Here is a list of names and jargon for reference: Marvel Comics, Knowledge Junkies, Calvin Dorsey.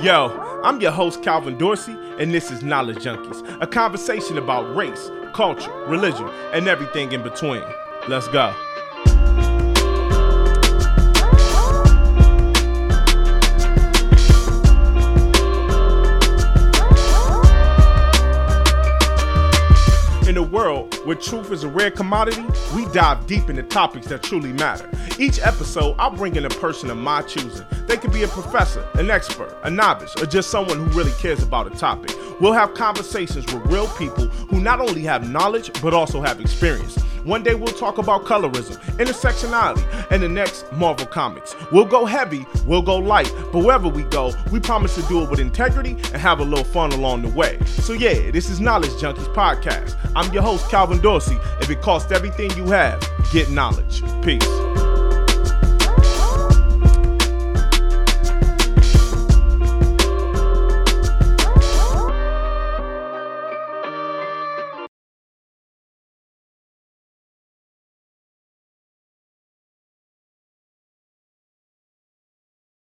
Yo, I'm your host Calvin Dorsey, and this is Knowledge Junkies, a conversation about race, culture, religion, and everything in between. Let's go. In a world where truth is a rare commodity, we dive deep into topics that truly matter. Each episode, I'll bring in a person of my choosing. They could be a professor, an expert, a novice, or just someone who really cares about a topic. We'll have conversations with real people who not only have knowledge, but also have experience. One day, we'll talk about colorism, intersectionality, and the next, Marvel Comics. We'll go heavy, we'll go light, but wherever we go, we promise to do it with integrity and have a little fun along the way. So yeah, this is Knowledge Junkies Podcast. I'm your host, Calvin Dorsey. If it costs everything you have, get knowledge. Peace.